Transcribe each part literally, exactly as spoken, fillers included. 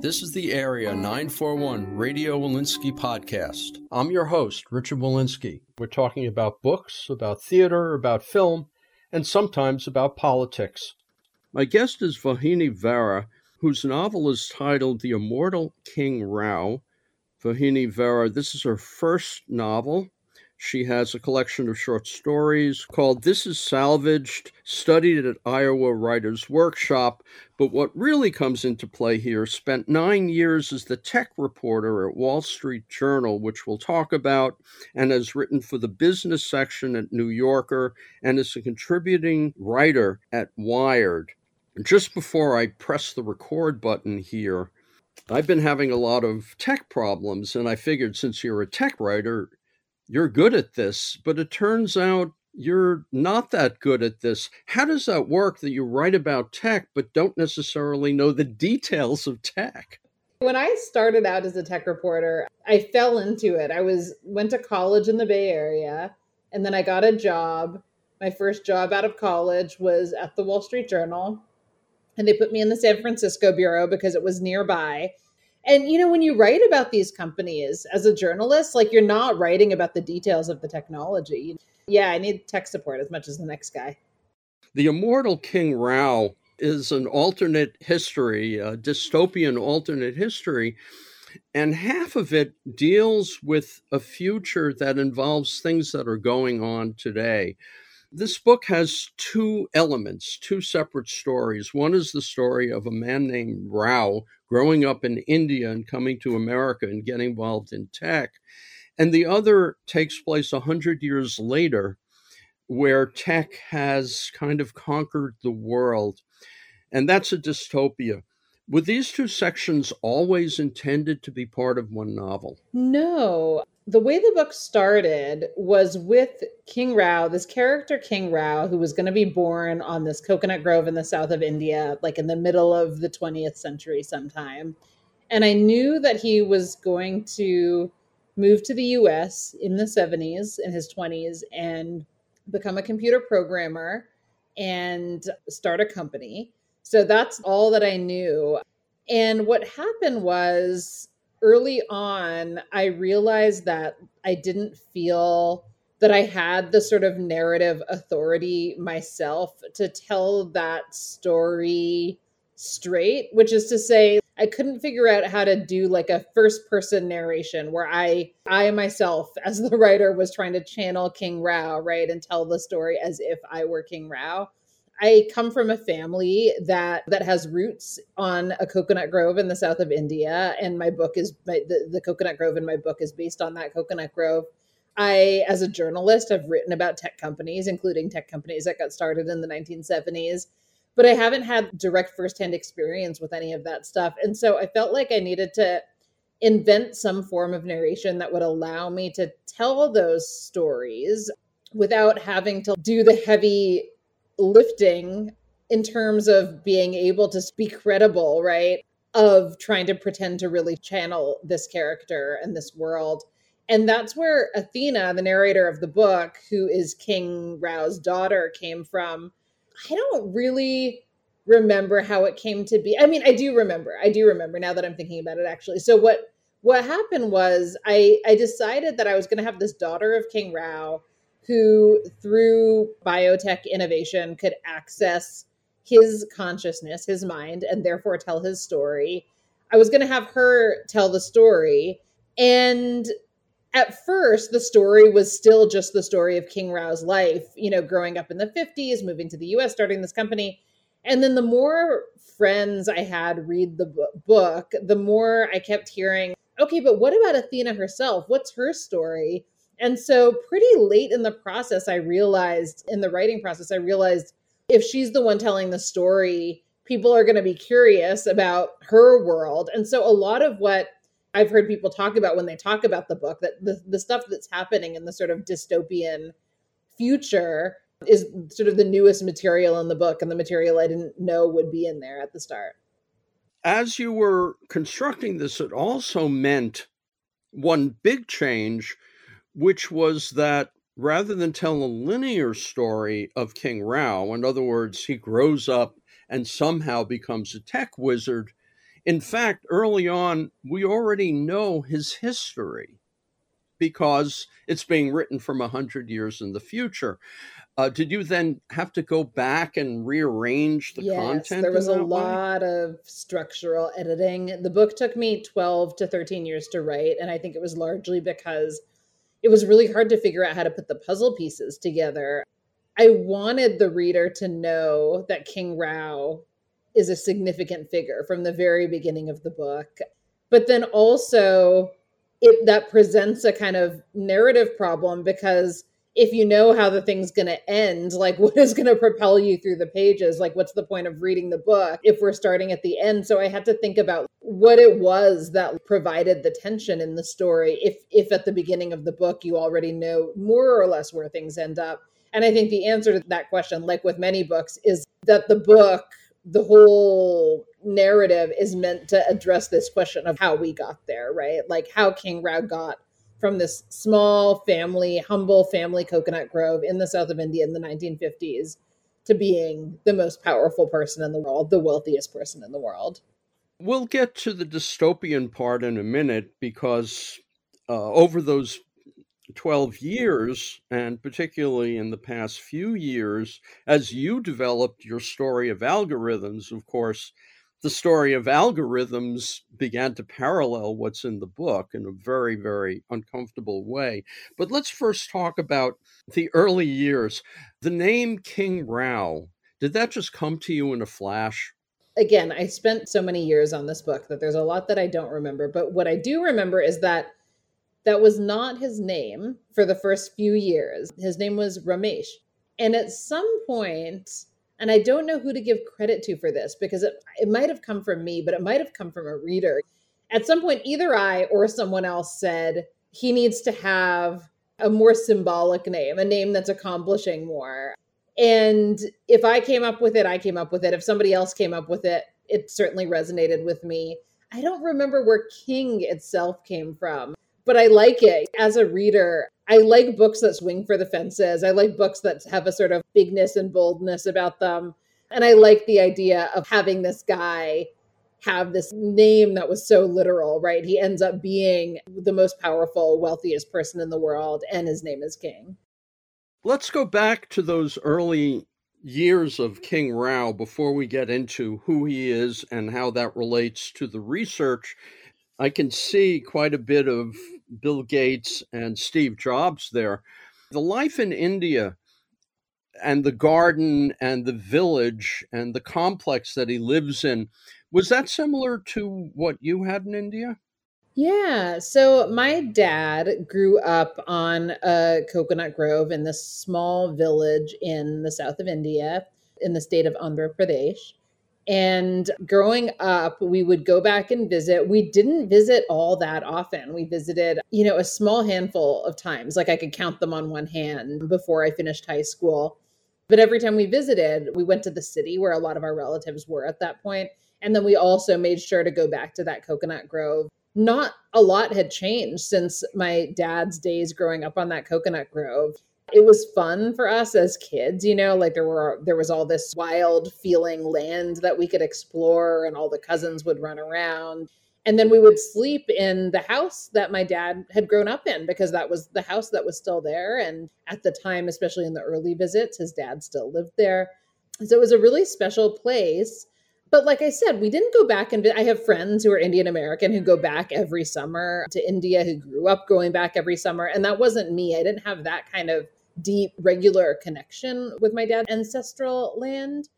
This is the Area nine four one Radio Wolinsky Podcast. I'm your host, Richard Wolinsky. We're talking about books, about theater, about film, and sometimes about politics. My guest is Vauhini Vara, whose novel is titled The Immortal King Rao. Vauhini Vara, this is her first novel. She has a collection of short stories called This is Salvaged, studied at Iowa Writers' Workshop, but what really comes into play here, spent nine years as the tech reporter at Wall Street Journal, which we'll talk about, and has written for the business section at New Yorker, and is a contributing writer at Wired. Just before I press the record button here, I've been having a lot of tech problems, and I figured since you're a tech writer, you're good at this, but it turns out you're not that good at this. How does that work that you write about tech, but don't necessarily know the details of tech? When I started out as a tech reporter, I fell into it. I was went to college in the Bay Area, and then I got a job. My first job out of college was at the Wall Street Journal, and they put me in the San Francisco bureau because it was nearby. And, you know, when you write about these companies as a journalist, like you're not writing about the details of the technology. Yeah, I need tech support as much as the next guy. The Immortal King Rao is an alternate history, a dystopian alternate history. And half of it deals with a future that involves things that are going on today. This book has two elements, two separate stories. One is the story of a man named Rao growing up in India and coming to America and getting involved in tech. And the other takes place one hundred years later, where tech has kind of conquered the world. And that's a dystopia. Were these two sections always intended to be part of one novel? No. The way the book started was with King Rao, this character King Rao, who was going to be born on this coconut grove in the south of India, like in the middle of the twentieth century sometime. And I knew that he was going to move to the U S in the seventies, in his twenties, and become a computer programmer and start a company. So that's all that I knew. And what happened was, early on, I realized that I didn't feel that I had the sort of narrative authority myself to tell that story straight, which is to say, I couldn't figure out how to do like a first person narration where I, I myself as the writer was trying to channel King Rao, right? And tell the story as if I were King Rao. I come from a family that that has roots on a coconut grove in the south of India, and my book is the, the coconut grove in my book is based on that coconut grove. I, as a journalist, have written about tech companies, including tech companies that got started in the nineteen seventies, but I haven't had direct firsthand experience with any of that stuff. And so I felt like I needed to invent some form of narration that would allow me to tell those stories without having to do the heavy lifting in terms of being able to be credible, right? Of trying to pretend to really channel this character and this world. And that's where Athena, the narrator of the book, who is King Rao's daughter, came from. I don't really remember how it came to be. I mean, I do remember. I do remember now that I'm thinking about it, actually. So what, what happened was I, I decided that I was going to have this daughter of King Rao who through biotech innovation could access his consciousness, his mind, and therefore tell his story. I was going to have her tell the story. And at first, the story was still just the story of King Rao's life, you know, growing up in the fifties, moving to the U S, starting this company. And then the more friends I had read the book, the more I kept hearing, okay, but what about Athena herself? What's her story? And so pretty late in the process, I realized, in the writing process, I realized if she's the one telling the story, people are going to be curious about her world. And so a lot of what I've heard people talk about when they talk about the book, that the, the stuff that's happening in the sort of dystopian future is sort of the newest material in the book, and the material I didn't know would be in there at the start. As you were constructing this, it also meant one big change, which was that rather than tell a linear story of King Rao, in other words, he grows up and somehow becomes a tech wizard. In fact, early on, we already know his history because it's being written from one hundred years in the future. Uh, did you then have to go back and rearrange the yes, content? There was a way? lot of structural editing. The book took me twelve to thirteen years to write, and I think it was largely because it was really hard to figure out how to put the puzzle pieces together. I wanted the reader to know that King Rao is a significant figure from the very beginning of the book. But then also, it that presents a kind of narrative problem, because if you know how the thing's going to end, like what is going to propel you through the pages? Like, what's the point of reading the book if we're starting at the end? So I had to think about what it was that provided the tension in the story. If, if at the beginning of the book, you already know more or less where things end up. And I think the answer to that question, like with many books, is that the book, the whole narrative is meant to address this question of how we got there, right? Like how King Rao got from this small family, humble family coconut grove in the south of India in the nineteen fifties to being the most powerful person in the world, the wealthiest person in the world. We'll get to the dystopian part in a minute, because uh, over those twelve years, and particularly in the past few years, as you developed your story of algorithms, of course, the story of algorithms began to parallel what's in the book in a very, very uncomfortable way. But let's first talk about the early years. The name King Rao, did that just come to you in a flash? Again, I spent so many years on this book that there's a lot that I don't remember. But what I do remember is that that was not his name for the first few years. His name was Ramesh. And at some point, and I don't know who to give credit to for this, because it, it might have come from me, but it might have come from a reader. At some point, either I or someone else said, he needs to have a more symbolic name, a name that's accomplishing more. And if I came up with it, I came up with it. If somebody else came up with it, it certainly resonated with me. I don't remember where King itself came from, but I like it as a reader. I like books that swing for the fences. I like books that have a sort of bigness and boldness about them. And I like the idea of having this guy have this name that was so literal, right? He ends up being the most powerful, wealthiest person in the world, and his name is King. Let's go back to those early years of King Rao before we get into who he is and how that relates to the research. I can see quite a bit of Bill Gates and Steve Jobs there. The life in India and the garden and the village and the complex that he lives in, was that similar to what you had in India? Yeah. So my dad grew up on a coconut grove in this small village in the south of India, in the state of Andhra Pradesh. And growing up, we would go back and visit. We didn't visit all that often. We visited, you know, a small handful of times. Like I could count them on one hand before I finished high school. But every time we visited, we went to the city where a lot of our relatives were at that point. And then we also made sure to go back to that coconut grove. Not a lot had changed since my dad's days growing up on that coconut grove. It was fun for us as kids, you know, like there were, there was all this wild feeling land that we could explore, and all the cousins would run around. And then we would sleep in the house that my dad had grown up in, because that was the house that was still there. And at the time, especially in the early visits, his dad still lived there. So it was a really special place. But like I said, we didn't go back. And I have friends who are Indian American who go back every summer to India, who grew up going back every summer. And that wasn't me. I didn't have that kind of deep, regular connection with my dad's ancestral land.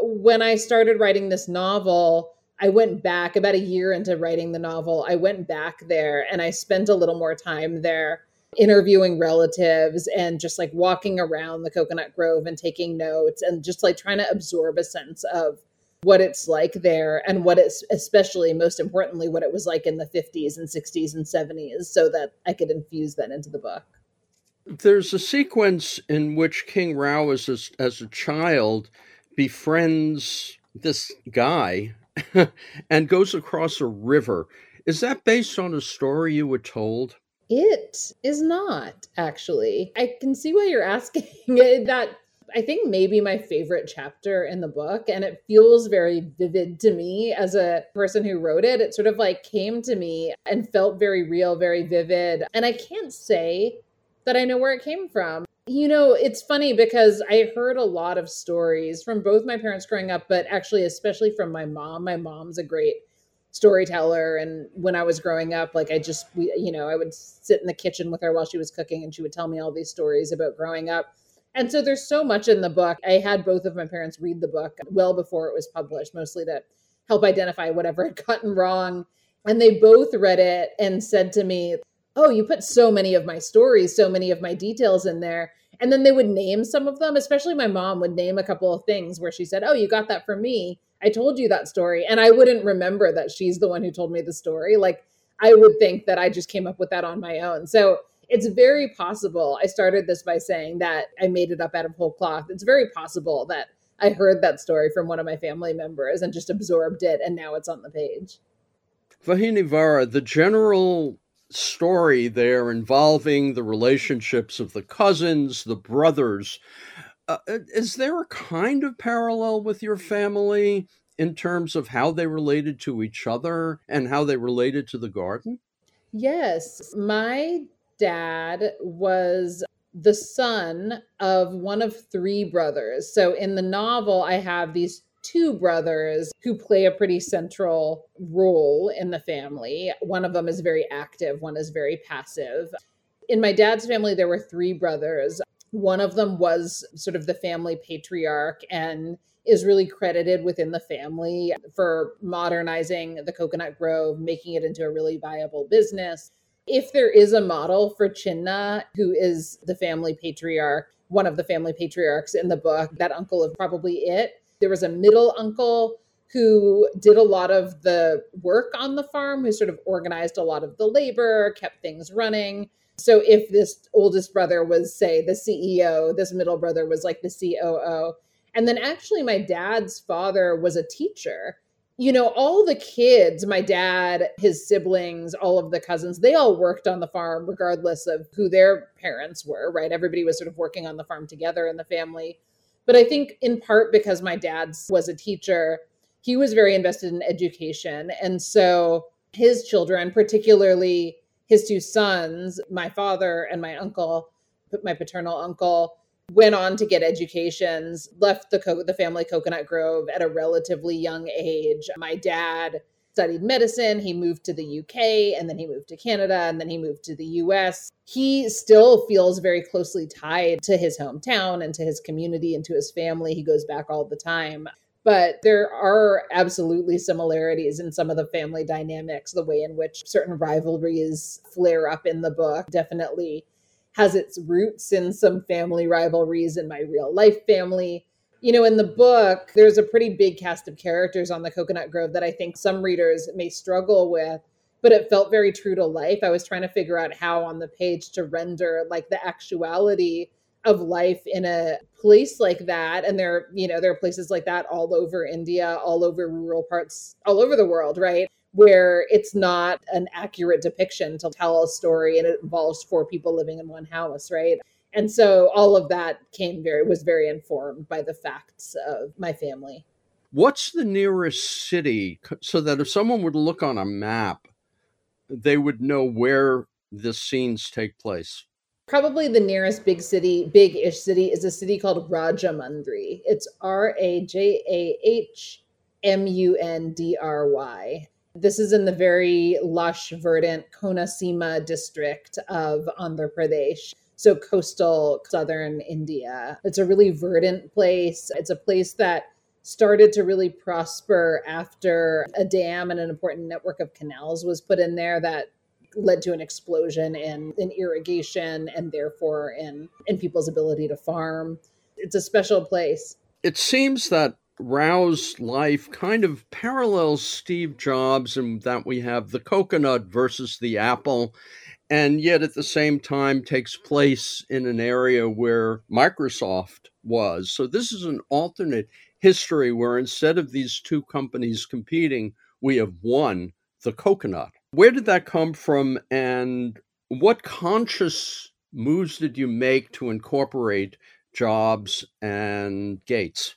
When I started writing this novel, I went back about a year into writing the novel. I went back there and I spent a little more time there interviewing relatives and just like walking around the coconut grove and taking notes and just like trying to absorb a sense of what it's like there, and what it's, especially most importantly, what it was like in the fifties and sixties and seventies, so that I could infuse that into the book. There's a sequence in which King Rao, as a, as a child, befriends this guy and goes across a river. Is that based on a story you were told? It is not, actually. I can see why you're asking that. I think maybe my favorite chapter in the book, and it feels very vivid to me as a person who wrote it. It sort of like came to me and felt very real, very vivid. And I can't say that I know where it came from. You know, it's funny because I heard a lot of stories from both my parents growing up, but actually, especially from my mom. My mom's a great storyteller. And when I was growing up, like I just, we, you know, I would sit in the kitchen with her while she was cooking and she would tell me all these stories about growing up. And so there's so much in the book. I had both of my parents read the book well before it was published, mostly to help identify whatever had gotten wrong. And they both read it and said to me, oh, you put so many of my stories, so many of my details in there. And then they would name some of them, especially my mom would name a couple of things where she said, oh, you got that from me. I told you that story. And I wouldn't remember that she's the one who told me the story. Like, I would think that I just came up with that on my own. So it's very possible. I started this by saying that I made it up out of whole cloth. It's very possible that I heard that story from one of my family members and just absorbed it. And now it's on the page. Vauhini Vara, the general story there involving the relationships of the cousins, the brothers, Uh, is there a kind of parallel with your family in terms of how they related to each other and how they related to the garden? Yes. My dad was the son of one of three brothers. So in the novel, I have these two brothers who play a pretty central role in the family. One of them is very active. One is very passive. In my dad's family, there were three brothers. One of them was sort of the family patriarch and is really credited within the family for modernizing the coconut grove, making it into a really viable business. If there is a model for Chinna, who is the family patriarch, one of the family patriarchs in the book, that uncle is probably it. There was a middle uncle who did a lot of the work on the farm, who sort of organized a lot of the labor, kept things running. So if this oldest brother was, say, the C E O, this middle brother was like the C O O. And then actually my dad's father was a teacher. You know, all the kids, my dad, his siblings, all of the cousins, they all worked on the farm regardless of who their parents were, right? Everybody was sort of working on the farm together in the family. But I think in part because my dad was a teacher, he was very invested in education. And so his children, particularly his two sons, my father and my uncle, my paternal uncle, went on to get educations, left the, co- the family coconut grove at a relatively young age. My dad studied medicine. He moved to the U K, and then he moved to Canada, and then he moved to the U S. He still feels very closely tied to his hometown and to his community and to his family. He goes back all the time. But there are absolutely similarities in some of the family dynamics. The way in which certain rivalries flare up in the book definitely has its roots in some family rivalries in my real life family. You know, in the book, there's a pretty big cast of characters on the coconut grove that I think some readers may struggle with, but it felt very true to life. I was trying to figure out how on the page to render like the actuality of life in a place like that. And there, you know, there are places like that all over India, all over rural parts, all over the world, right? Where it's not an accurate depiction to tell a story and it involves four people living in one house, right? And so all of that came very, was very informed by the facts of my family. What's the nearest city so that if someone would look on a map, they would know where the scenes take place? Probably the nearest big city, big-ish city, is a city called Rajahmundry. It's R A J A H M U N D R Y. This is in the very lush, verdant Konasima district of Andhra Pradesh, so coastal southern India. It's a really verdant place. It's a place that started to really prosper after a dam and an important network of canals was put in there that led to an explosion in, in irrigation and therefore in, in people's ability to farm. It's a special place. It seems that Rao's life kind of parallels Steve Jobs in that we have the coconut versus the apple, and yet at the same time takes place in an area where Microsoft was. So this is an alternate history where instead of these two companies competing, we have won the coconut. Where did that come from, and what conscious moves did you make to incorporate Jobs and Gates?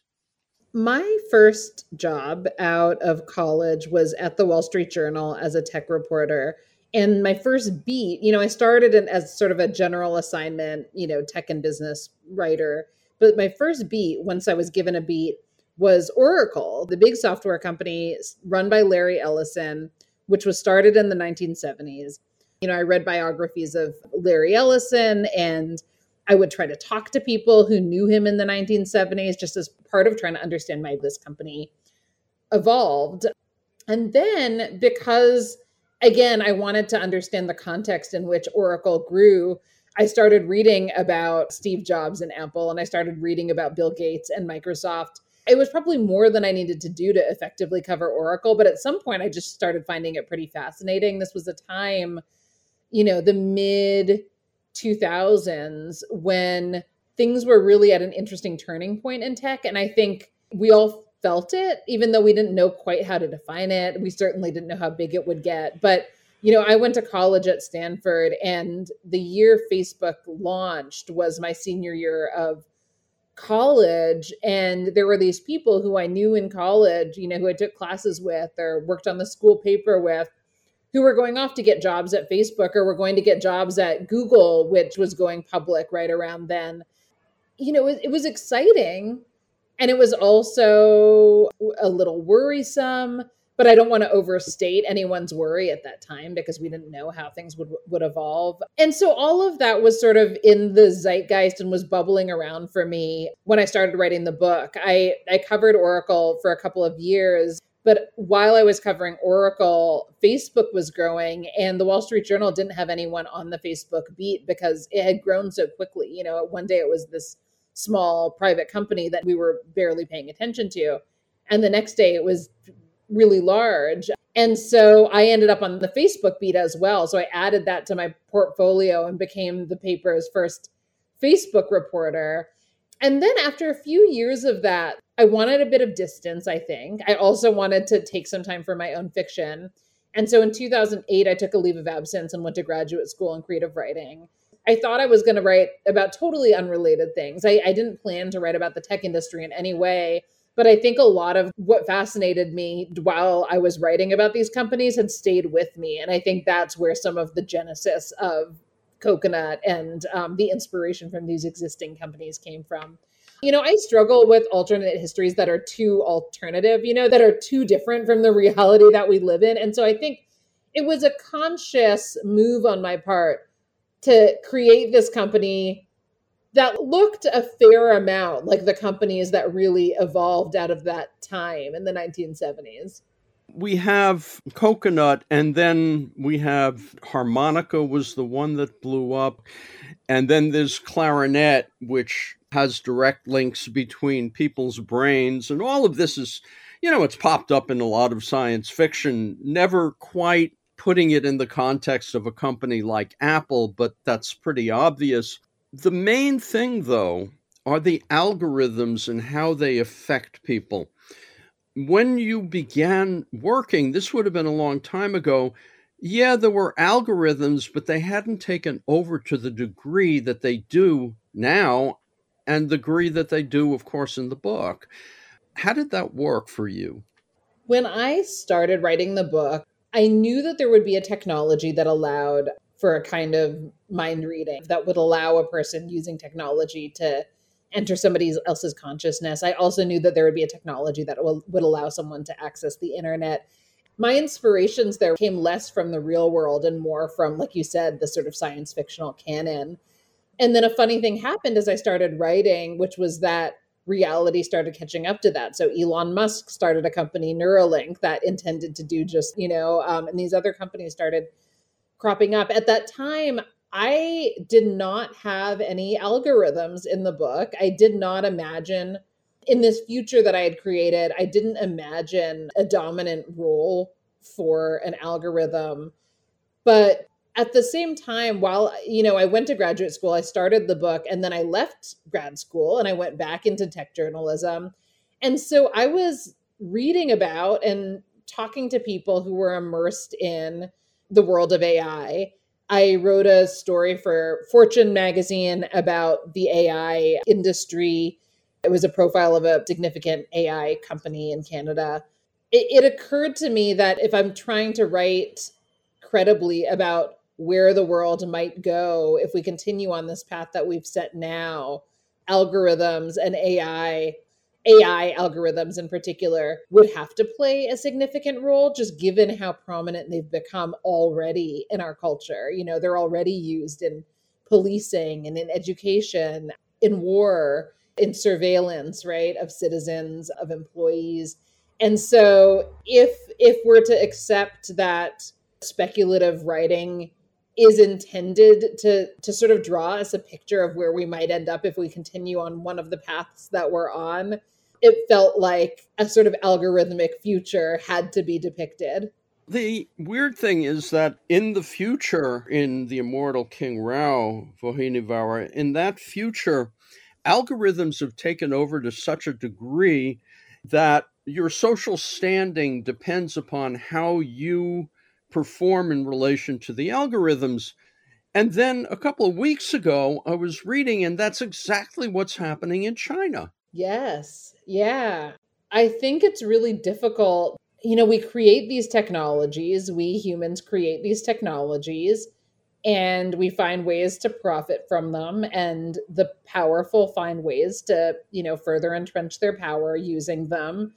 My first job out of college was at the Wall Street Journal as a tech reporter. And my first beat, you know, I started as sort of a general assignment, you know, tech and business writer. But my first beat, once I was given a beat, was Oracle, the big software company run by Larry Ellison, which was started in the nineteen seventies. You know, I read biographies of Larry Ellison, and I would try to talk to people who knew him in the nineteen seventies, just as part of trying to understand why this company evolved. And then because, again, I wanted to understand the context in which Oracle grew, I started reading about Steve Jobs and Apple, and I started reading about Bill Gates and Microsoft. It was probably more than I needed to do to effectively cover Oracle, but at some point I just started finding it pretty fascinating. This was a time, you know, the mid two thousands, when things were really at an interesting turning point in tech. And I think we all felt it, even though we didn't know quite how to define it. We certainly didn't know how big it would get. But, you know, I went to college at Stanford, and the year Facebook launched was my senior year of college. And there were these people who I knew in college, you know, who I took classes with or worked on the school paper with, who were going off to get jobs at Facebook or were going to get jobs at Google, which was going public right around then. You know, it, it was exciting, and it was also a little worrisome, but I don't want to overstate anyone's worry at that time because we didn't know how things would, would evolve. And so all of that was sort of in the zeitgeist and was bubbling around for me when I started writing the book. I, I covered Oracle for a couple of years. But while I was covering Oracle, Facebook was growing, and the Wall Street Journal didn't have anyone on the Facebook beat because it had grown so quickly. You know, one day it was this small private company that we were barely paying attention to, and the next day it was really large. And so I ended up on the Facebook beat as well. So I added that to my portfolio and became the paper's first Facebook reporter. And then after a few years of that, I wanted a bit of distance, I think. I also wanted to take some time for my own fiction. And so in two thousand eight, I took a leave of absence and went to graduate school in creative writing. I thought I was going to write about totally unrelated things. I, I didn't plan to write about the tech industry in any way. But I think a lot of what fascinated me while I was writing about these companies had stayed with me. And I think that's where some of the genesis of Coconut and um, the inspiration from these existing companies came from. You know, I struggle with alternate histories that are too alternative, you know, that are too different from the reality that we live in. And so I think it was a conscious move on my part to create this company that looked a fair amount like the companies that really evolved out of that time in the nineteen seventies. We have Coconut, and then we have harmonica was the one that blew up. And then there's clarinet, which has direct links between people's brains. And all of this is, you know, it's popped up in a lot of science fiction, never quite putting it in the context of a company like Apple, but that's pretty obvious. The main thing, though, are the algorithms and how they affect people. When you began working, this would have been a long time ago. Yeah, there were algorithms, but they hadn't taken over to the degree that they do now and the degree that they do, of course, in the book. How did that work for you? When I started writing the book, I knew that there would be a technology that allowed for a kind of mind reading that would allow a person using technology to enter somebody else's consciousness. I also knew that there would be a technology that will, would allow someone to access the internet. My inspirations there came less from the real world and more from, like you said, the sort of science fictional canon. And then a funny thing happened as I started writing, which was that reality started catching up to that. So Elon Musk started a company, Neuralink, that intended to do just, you know, um, and these other companies started cropping up. At that time, I did not have any algorithms in the book. I did not imagine in this future that I had created, I didn't imagine a dominant role for an algorithm. But at the same time, while, you know, I went to graduate school, I started the book, and then I left grad school and I went back into tech journalism. And so I was reading about and talking to people who were immersed in the world of A I. I wrote a story for Fortune magazine about the A I industry. It was a profile of a significant A I company in Canada. It, it occurred to me that if I'm trying to write credibly about where the world might go if we continue on this path that we've set now, algorithms and A I, A I algorithms in particular, would have to play a significant role, just given how prominent they've become already in our culture. You know, they're already used in policing and in education, in war, in surveillance, right, of citizens, of employees. And so if if we're to accept that speculative writing is intended to to sort of draw us a picture of where we might end up if we continue on one of the paths that we're on, it felt like a sort of algorithmic future had to be depicted. The weird thing is that in the future, in The Immortal King Rao, Vauhini Vara, in that future, algorithms have taken over to such a degree that your social standing depends upon how you perform in relation to the algorithms. And then a couple of weeks ago, I was reading, and that's exactly what's happening in China. Yes. Yeah. I think it's really difficult. You know, we create these technologies, we humans create these technologies, and we find ways to profit from them. And the powerful find ways to, you know, further entrench their power using them.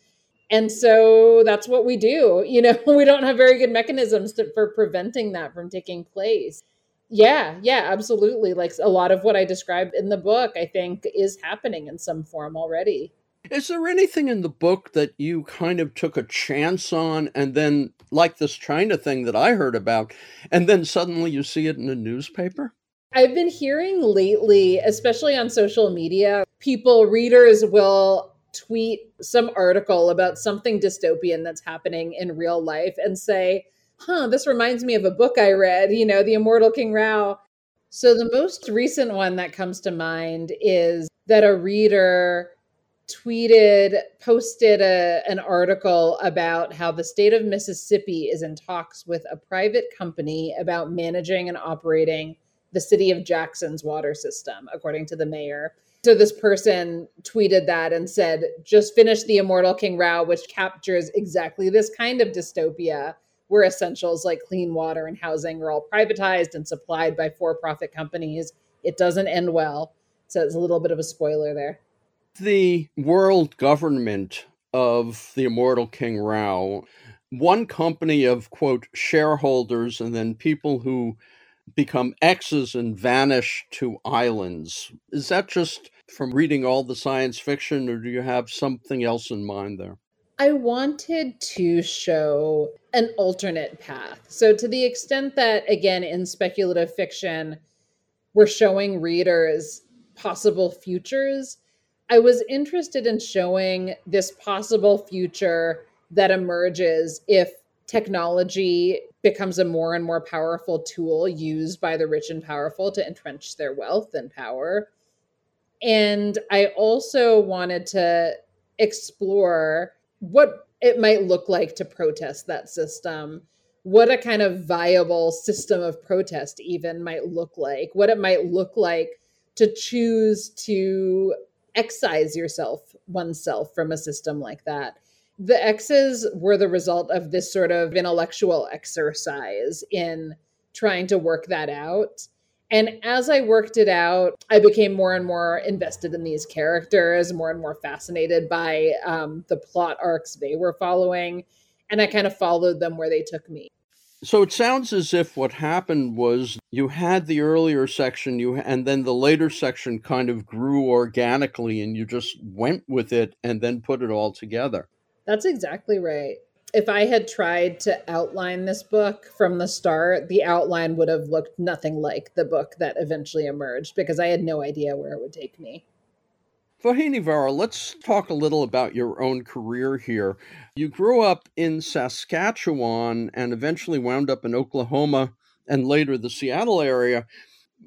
And so that's what we do. You know, we don't have very good mechanisms to, for preventing that from taking place. Yeah, yeah, absolutely. Like a lot of what I described in the book, I think, is happening in some form already. Is there anything in the book that you kind of took a chance on and then, like this China thing that I heard about, and then suddenly you see it in a newspaper? I've been hearing lately, especially on social media, people, readers will tweet some article about something dystopian that's happening in real life and say, huh, this reminds me of a book I read, you know, The Immortal King Rao. So the most recent one that comes to mind is that a reader tweeted, posted a, an article about how the state of Mississippi is in talks with a private company about managing and operating the city of Jackson's water system, according to the mayor. So this person tweeted that and said, just finished The Immortal King Rao, which captures exactly this kind of dystopia where essentials like clean water and housing are all privatized and supplied by for-profit companies. It doesn't end well. So it's a little bit of a spoiler there. The world government of The Immortal King Rao, one company of, quote, shareholders, and then people who become X's and vanish to islands. Is that just from reading all the science fiction, or do you have something else in mind there? I wanted to show an alternate path. So to the extent that, again, in speculative fiction, we're showing readers possible futures, I was interested in showing this possible future that emerges if technology becomes a more and more powerful tool used by the rich and powerful to entrench their wealth and power. And I also wanted to explore what it might look like to protest that system, what a kind of viable system of protest even might look like, what it might look like to choose to excise yourself, oneself from a system like that. The X's were the result of this sort of intellectual exercise in trying to work that out. And as I worked it out, I became more and more invested in these characters, more and more fascinated by um, the plot arcs they were following. And I kind of followed them where they took me. So it sounds as if what happened was you had the earlier section, you and then the later section kind of grew organically and you just went with it and then put it all together. That's exactly right. If I had tried to outline this book from the start, the outline would have looked nothing like the book that eventually emerged because I had no idea where it would take me. Vauhini Vara, let's talk a little about your own career here. You grew up in Saskatchewan and eventually wound up in Oklahoma and later the Seattle area.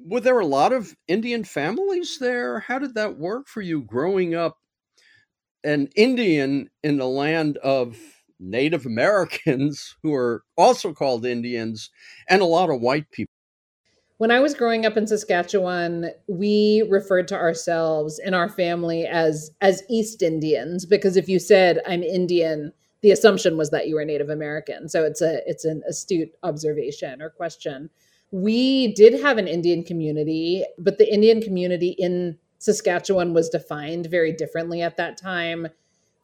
Were there a lot of Indian families there? How did that work for you growing up an Indian in the land of Native Americans who are also called Indians and a lot of white people? When I was growing up in Saskatchewan, we referred to ourselves and our family as as East Indians, because if you said I'm Indian, the assumption was that you were Native American. So it's a it's an astute observation or question. We did have an Indian community, but the Indian community in Saskatchewan was defined very differently at that time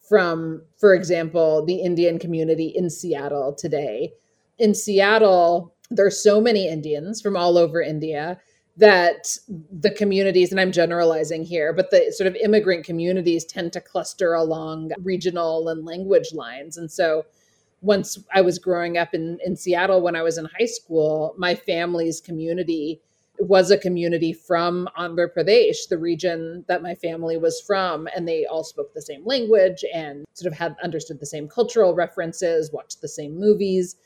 from, for example, the Indian community in Seattle today. In Seattle, there's so many Indians from all over India that the communities, and I'm generalizing here, but the sort of immigrant communities tend to cluster along regional and language lines. And so once I was growing up in, in Seattle, when I was in high school, my family's community was a community from Andhra Pradesh, the region that my family was from. And they all spoke the same language and sort of had understood the same cultural references, watched the same movies.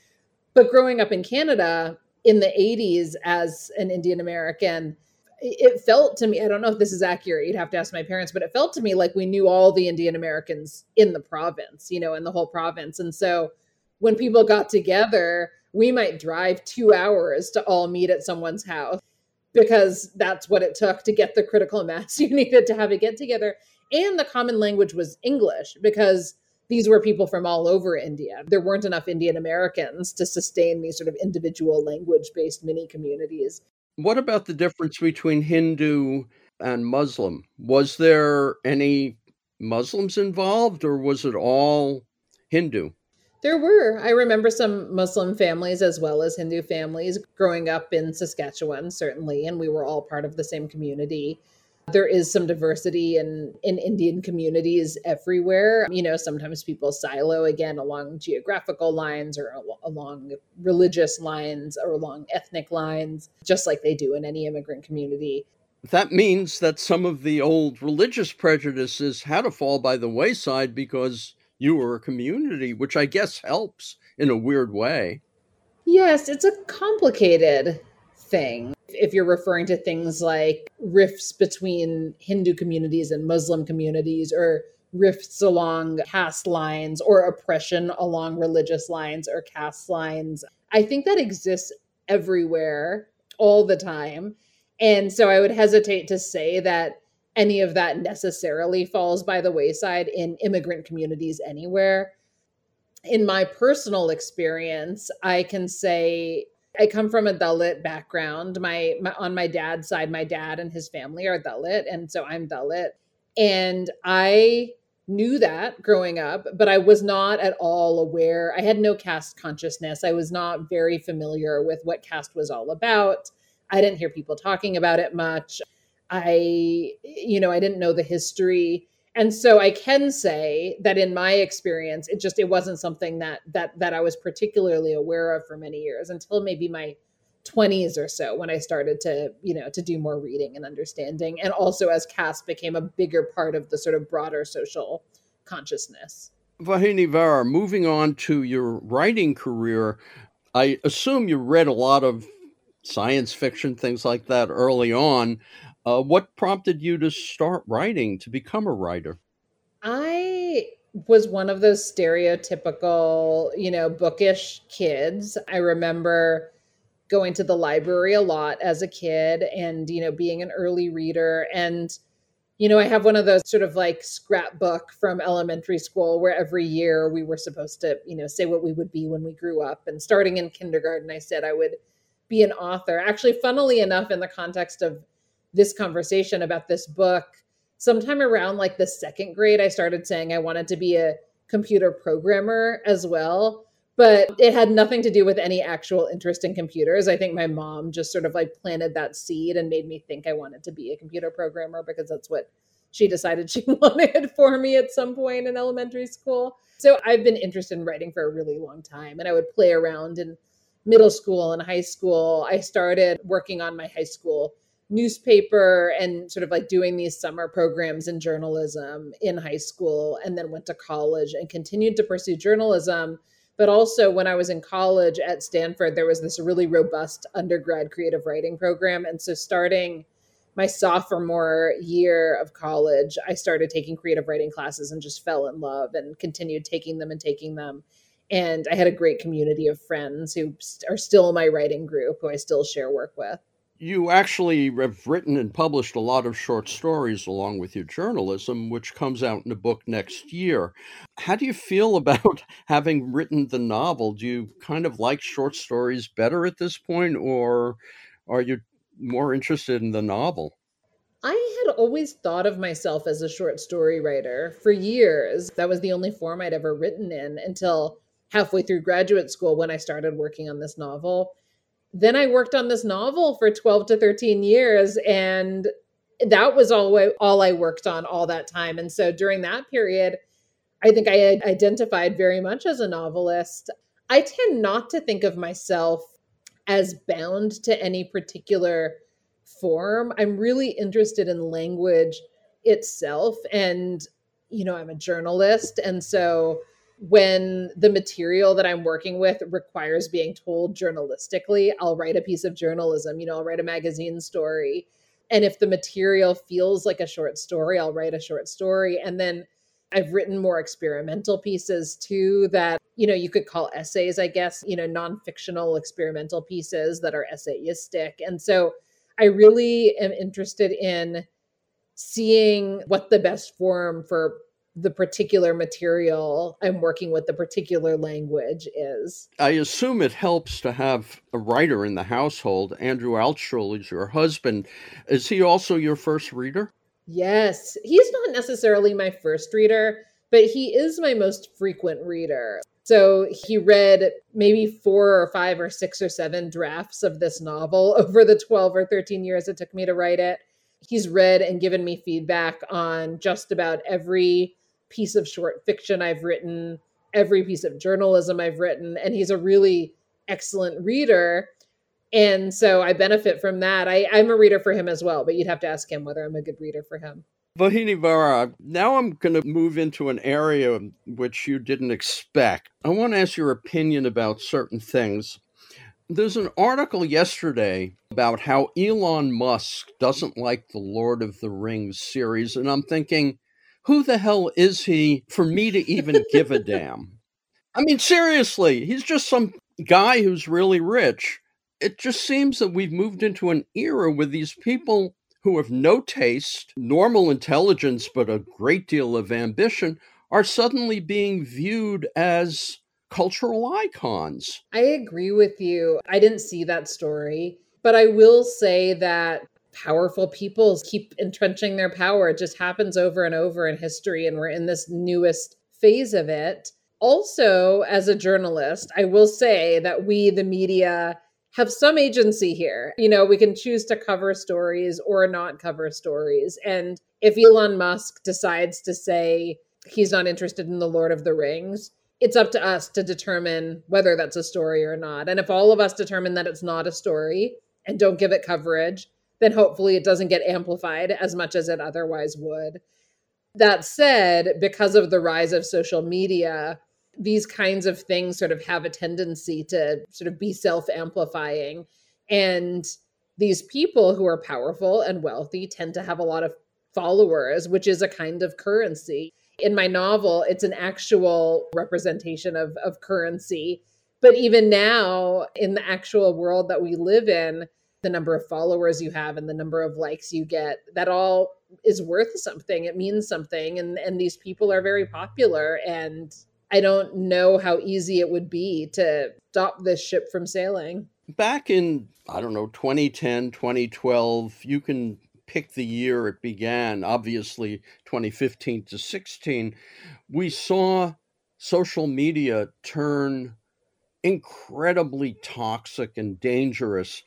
But growing up in Canada in the eighties as an Indian American, it felt to me, I don't know if this is accurate, you'd have to ask my parents, but it felt to me like we knew all the Indian Americans in the province, you know, in the whole province. And so when people got together, we might drive two hours to all meet at someone's house because that's what it took to get the critical mass you needed to have a get together. And the common language was English because these were people from all over India. There weren't enough Indian Americans to sustain these sort of individual language-based mini communities. What about the difference between Hindu and Muslim? Was there any Muslims involved or was it all Hindu? There were. I remember some Muslim families as well as Hindu families growing up in Saskatchewan, certainly, and we were all part of the same community. There is some diversity in, in Indian communities everywhere. You know, sometimes people silo again along geographical lines or al- along religious lines or along ethnic lines, just like they do in any immigrant community. That means that some of the old religious prejudices had to fall by the wayside because you were a community, which I guess helps in a weird way. Yes, it's a complicated thing. If you're referring to things like rifts between Hindu communities and Muslim communities, or rifts along caste lines, or oppression along religious lines or caste lines, I think that exists everywhere all the time. And so I would hesitate to say that any of that necessarily falls by the wayside in immigrant communities anywhere. In my personal experience, I can say I come from a Dalit background. My, my on my dad's side, my dad and his family are Dalit, and so I'm Dalit. And I knew that growing up, but I was not at all aware. I had no caste consciousness. I was not very familiar with what caste was all about. I didn't hear people talking about it much. I, you know, I didn't know the history. And so I can say that in my experience, it just, it wasn't something that, that, that I was particularly aware of for many years until maybe my twenties or so, when I started to, you know, to do more reading and understanding. And also as caste became a bigger part of the sort of broader social consciousness. Vauhini Vara, moving on to your writing career, I assume you read a lot of science fiction, things like that early on. Uh, what prompted you to start writing, to become a writer? I was one of those stereotypical, you know, bookish kids. I remember going to the library a lot as a kid and, you know, being an early reader. And, you know, I have one of those sort of like scrapbook from elementary school where every year we were supposed to, you know, say what we would be when we grew up. And starting in kindergarten, I said I would be an author. Actually, funnily enough, in the context of this conversation about this book, sometime around like the second grade, I started saying I wanted to be a computer programmer as well, but it had nothing to do with any actual interest in computers. I think my mom just sort of like planted that seed and made me think I wanted to be a computer programmer because that's what she decided she wanted for me at some point in elementary school. So I've been interested in writing for a really long time, and I would play around in middle school and high school. I started working on my high school newspaper and sort of like doing these summer programs in journalism in high school, and then went to college and continued to pursue journalism. But also when I was in college at Stanford, there was this really robust undergrad creative writing program. And so starting my sophomore year of college, I started taking creative writing classes and just fell in love and continued taking them and taking them. And I had a great community of friends who are still in my writing group, who I still share work with. You actually have written and published a lot of short stories along with your journalism, which comes out in a book next year. How do you feel about having written the novel? Do you kind of like short stories better at this point, or are you more interested in the novel? I had always thought of myself as a short story writer for years. That was the only form I'd ever written in until halfway through graduate school when I started working on this novel. Then I worked on this novel for twelve to thirteen years, and that was all I, all I worked on all that time. And so during that period, I think I had identified very much as a novelist. I tend not to think of myself as bound to any particular form. I'm really interested in language itself. And, you know, I'm a journalist. And so when the material that I'm working with requires being told journalistically, I'll write a piece of journalism, you know, I'll write a magazine story. And if the material feels like a short story, I'll write a short story. And then I've written more experimental pieces too that, you know, you could call essays, I guess, you know, non-fictional experimental pieces that are essayistic. And so I really am interested in seeing what the best form for the particular material I'm working with, the particular language is. I assume it helps to have a writer in the household. Andrew Altschul is your husband. Is he also your first reader? Yes. He's not necessarily my first reader, but he is my most frequent reader. So he read maybe four or five or six or seven drafts of this novel over the twelve or thirteen years it took me to write it. He's read and given me feedback on just about every piece of short fiction I've written, every piece of journalism I've written, and he's a really excellent reader. And so I benefit from that. I, I'm a reader for him as well, but you'd have to ask him whether I'm a good reader for him. Vauhini Vara, now I'm going to move into an area which you didn't expect. I want to ask your opinion about certain things. There's an article yesterday about how Elon Musk doesn't like the Lord of the Rings series, and I'm thinking, who the hell is he for me to even give a damn? I mean, seriously, he's just some guy who's really rich. It just seems that we've moved into an era where these people who have no taste, normal intelligence, but a great deal of ambition, are suddenly being viewed as cultural icons. I agree with you. I didn't see that story, but I will say that powerful people keep entrenching their power. It just happens over and over in history, and we're in this newest phase of it. Also, as a journalist, I will say that we, the media, have some agency here. You know, we can choose to cover stories or not cover stories. And if Elon Musk decides to say he's not interested in the Lord of the Rings, it's up to us to determine whether that's a story or not. And if all of us determine that it's not a story and don't give it coverage, then hopefully it doesn't get amplified as much as it otherwise would. That said, because of the rise of social media, these kinds of things sort of have a tendency to sort of be self-amplifying. And these people who are powerful and wealthy tend to have a lot of followers, which is a kind of currency. In my novel, it's an actual representation of, of currency. But even now, in the actual world that we live in, the number of followers you have and the number of likes you get, that all is worth something. It means something. And, and these people are very popular. And I don't know how easy it would be to stop this ship from sailing. Back in, I don't know, twenty ten, twenty twelve, you can pick the year it began, obviously twenty fifteen to sixteen, we saw social media turn incredibly toxic and dangerous.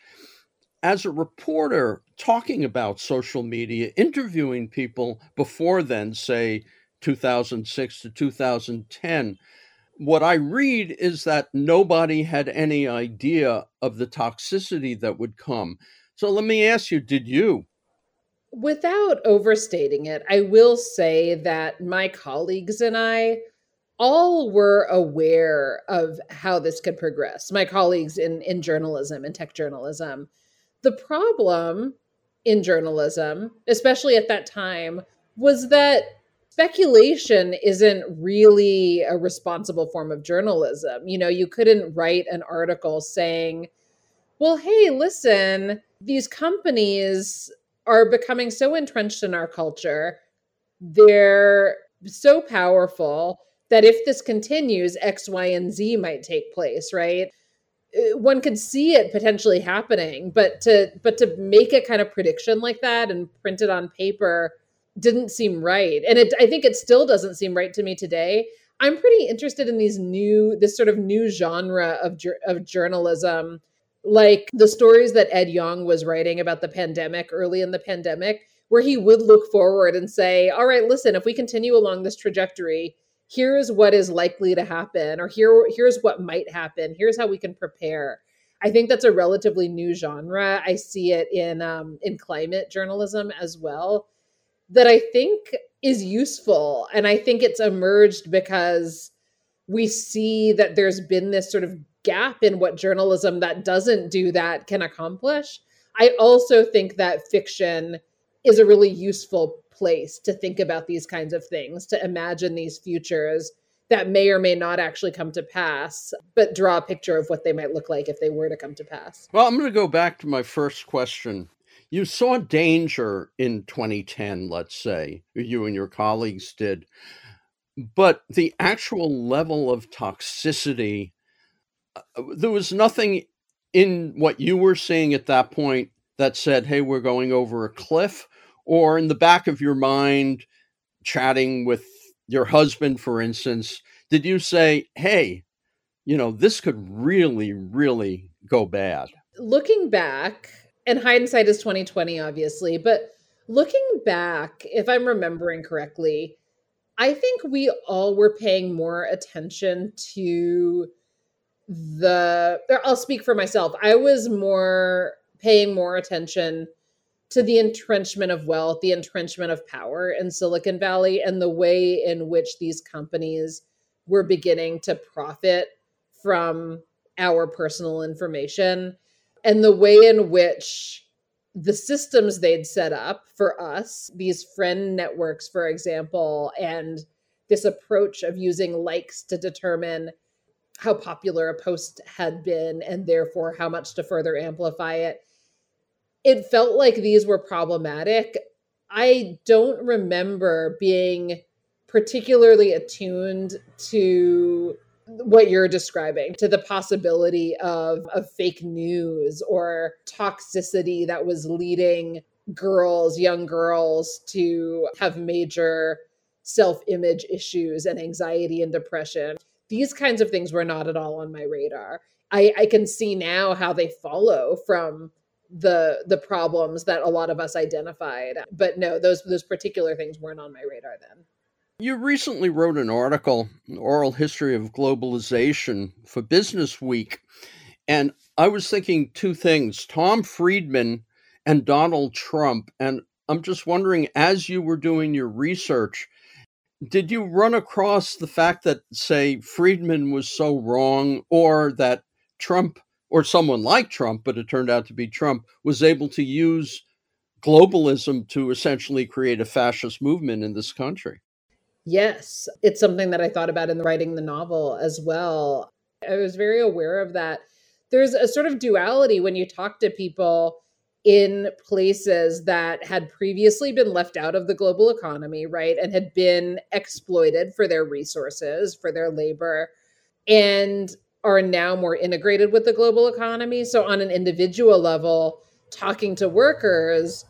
As a reporter talking about social media, interviewing people before then, say two thousand six to two thousand ten, what I read is that nobody had any idea of the toxicity that would come. So let me ask you, did you? Without overstating it, I will say that my colleagues and I all were aware of how this could progress. My colleagues in, in journalism and tech journalism. The problem in journalism, especially at that time, was that speculation isn't really a responsible form of journalism. You know, you couldn't write an article saying, well, hey, listen, these companies are becoming so entrenched in our culture, they're so powerful that if this continues, X, Y, and Z might take place, right? One could see it potentially happening, but to but to make a kind of prediction like that and print it on paper didn't seem right. And it, I think it still doesn't seem right to me today. I'm pretty interested in these new, this sort of new genre of of journalism, like the stories that Ed Yong was writing about the pandemic early in the pandemic, where he would look forward and say, all right, listen, if we continue along this trajectory, here's what is likely to happen, or here, here's what might happen. Here's how we can prepare. I think that's a relatively new genre. I see it in um, in climate journalism as well, that I think is useful. And I think it's emerged because we see that there's been this sort of gap in what journalism that doesn't do that can accomplish. I also think that fiction is a really useful place to think about these kinds of things, to imagine these futures that may or may not actually come to pass, but draw a picture of what they might look like if they were to come to pass. Well, I'm going to go back to my first question. You saw danger in twenty ten, let's say, you and your colleagues did, but the actual level of toxicity, there was nothing in what you were seeing at that point that said, hey, we're going over a cliff. Or in the back of your mind, chatting with your husband, for instance, did you say, hey, you know, this could really, really go bad? Looking back, and hindsight is twenty twenty, obviously, but looking back, if I'm remembering correctly, I think we all were paying more attention to the, or I'll speak for myself, I was more paying more attention to the entrenchment of wealth, the entrenchment of power in Silicon Valley, and the way in which these companies were beginning to profit from our personal information, and the way in which the systems they'd set up for us, these friend networks, for example, and this approach of using likes to determine how popular a post had been and therefore how much to further amplify it. It felt like these were problematic. I don't remember being particularly attuned to what you're describing, to the possibility of, of fake news or toxicity that was leading girls, young girls, to have major self-image issues and anxiety and depression. These kinds of things were not at all on my radar. I, I can see now how they follow from the the problems that a lot of us identified. But no, those those particular things weren't on my radar then. You recently wrote an article, an oral history of globalization, for Business Week. And I was thinking two things, Tom Friedman and Donald Trump. And I'm just wondering, as you were doing your research, did you run across the fact that, say, Friedman was so wrong, or that Trump, or someone like Trump, but it turned out to be Trump, was able to use globalism to essentially create a fascist movement in this country? Yes, it's something that I thought about in writing the novel as well. I was very aware of that. There's a sort of duality when you talk to people in places that had previously been left out of the global economy, right, and had been exploited for their resources, for their labor, and are now more integrated with the global economy. So on an individual level, talking to workers,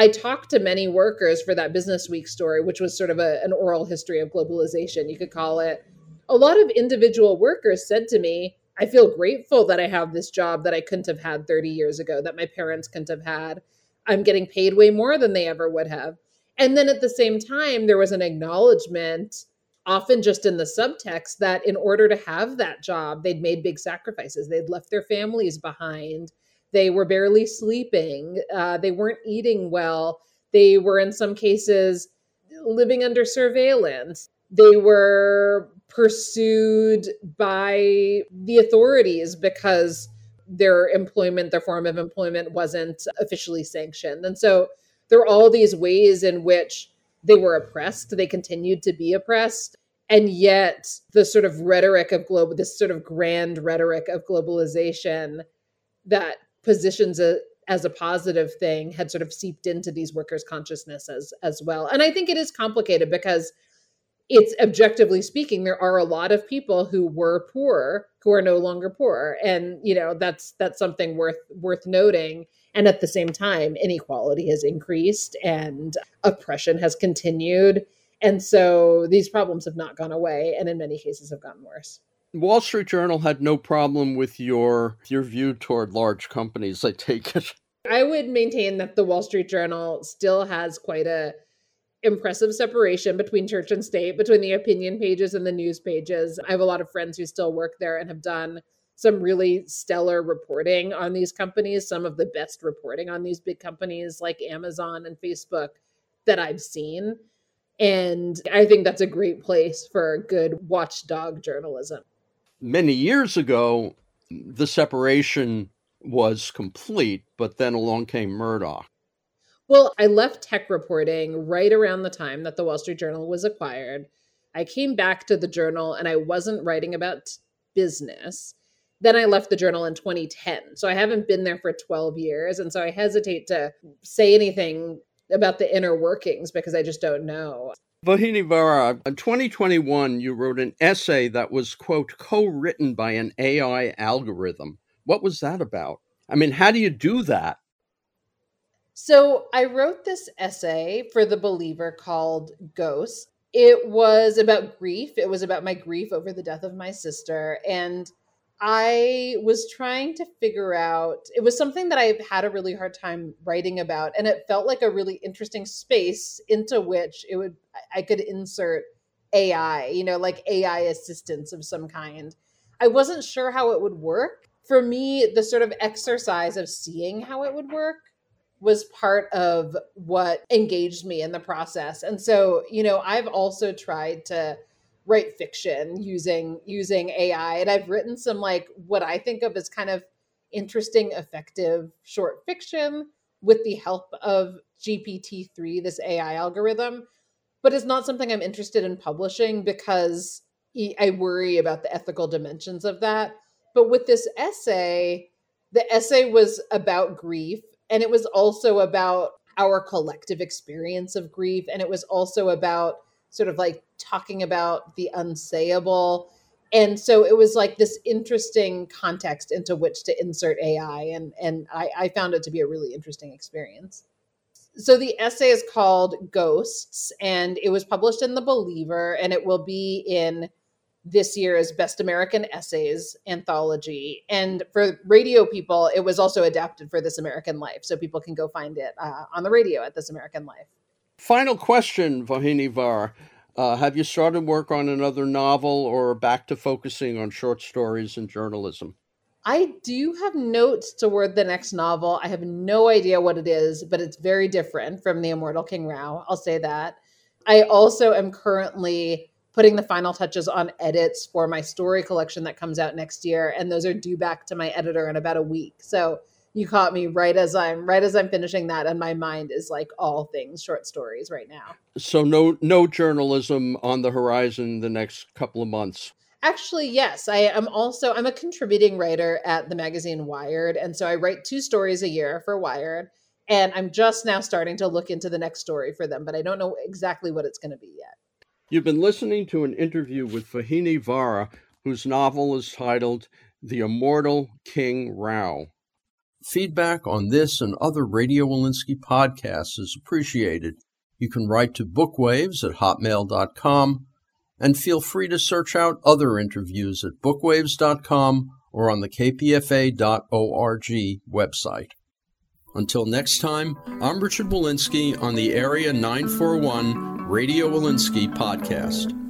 I talked to many workers for that Business Week story, which was sort of a, an oral history of globalization, you could call it. A lot of individual workers said to me, I feel grateful that I have this job that I couldn't have had thirty years ago, that my parents couldn't have had. I'm getting paid way more than they ever would have. And then at the same time, there was an acknowledgement often just in the subtext that in order to have that job, they'd made big sacrifices. They'd left their families behind. They were barely sleeping. Uh, they weren't eating well. They were, in some cases, living under surveillance. They were pursued by the authorities because their employment, their form of employment wasn't officially sanctioned. And so there are all these ways in which they were oppressed. They continued to be oppressed. And yet the sort of rhetoric of global, this sort of grand rhetoric of globalization that positions it as a positive thing had sort of seeped into these workers' consciousnesses as, as well. And I think it is complicated because it's objectively speaking, there are a lot of people who were poor who are no longer poor. And, you know, that's, that's something worth, worth noting. And at the same time, inequality has increased and oppression has continued. And so these problems have not gone away, and in many cases have gotten worse. Wall Street Journal had no problem with your your view toward large companies, I take it. I would maintain that the Wall Street Journal still has quite a impressive separation between church and state, between the opinion pages and the news pages. I have a lot of friends who still work there and have done some really stellar reporting on these companies, some of the best reporting on these big companies like Amazon and Facebook that I've seen. And I think that's a great place for good watchdog journalism. Many years ago, the separation was complete, but then along came Murdoch. Well, I left tech reporting right around the time that the Wall Street Journal was acquired. I came back to the Journal and I wasn't writing about business. Then I left the Journal in twenty ten. So I haven't been there for twelve years. And so I hesitate to say anything about the inner workings because I just don't know. Vauhini Vara, in twenty twenty-one, you wrote an essay that was, quote, co-written by an A I algorithm. What was that about? I mean, how do you do that? So I wrote this essay for The Believer called Ghosts. It was about grief. It was about my grief over the death of my sister. And I was trying to figure out, it was something that I've had a really hard time writing about. And it felt like a really interesting space into which it would, I could insert A I, you know, like A I assistance of some kind. I wasn't sure how it would work. For me, the sort of exercise of seeing how it would work was part of what engaged me in the process. And so, you know, I've also tried to write fiction using using A I. And I've written some, like, what I think of as kind of interesting, effective short fiction with the help of G P T three, this A I algorithm. But it's not something I'm interested in publishing because I worry about the ethical dimensions of that. But with this essay, the essay was about grief. And it was also about our collective experience of grief. And it was also about sort of like talking about the unsayable. And so it was like this interesting context into which to insert A I. And, and I, I found it to be a really interesting experience. So the essay is called Ghosts, and it was published in The Believer, and it will be in this year's Best American Essays anthology. And for radio people, it was also adapted for This American Life. So people can go find it uh, on the radio at This American Life. Final question, Vauhini Vara. Uh, have you started work on another novel or back to focusing on short stories and journalism? I do have notes toward the next novel. I have no idea what it is, but it's very different from The Immortal King Rao. I'll say that. I also am currently putting the final touches on edits for my story collection that comes out next year. And those are due back to my editor in about a week. So you caught me right as I'm right as I'm finishing that. And my mind is like all things short stories right now. So no, no journalism on the horizon the next couple of months. Actually, yes, I am also I'm a contributing writer at the magazine Wired. And so I write two stories a year for Wired. And I'm just now starting to look into the next story for them. But I don't know exactly what it's going to be yet. You've been listening to an interview with Vauhini Vara, whose novel is titled The Immortal King Rao. Feedback on this and other Radio Wolinsky podcasts is appreciated. You can write to bookwaves at hotmail dot com, and feel free to search out other interviews at bookwaves dot com or on the K P F A dot org website. Until next time, I'm Richard Wolinsky on the Area nine forty-one Radio Wolinsky Podcast.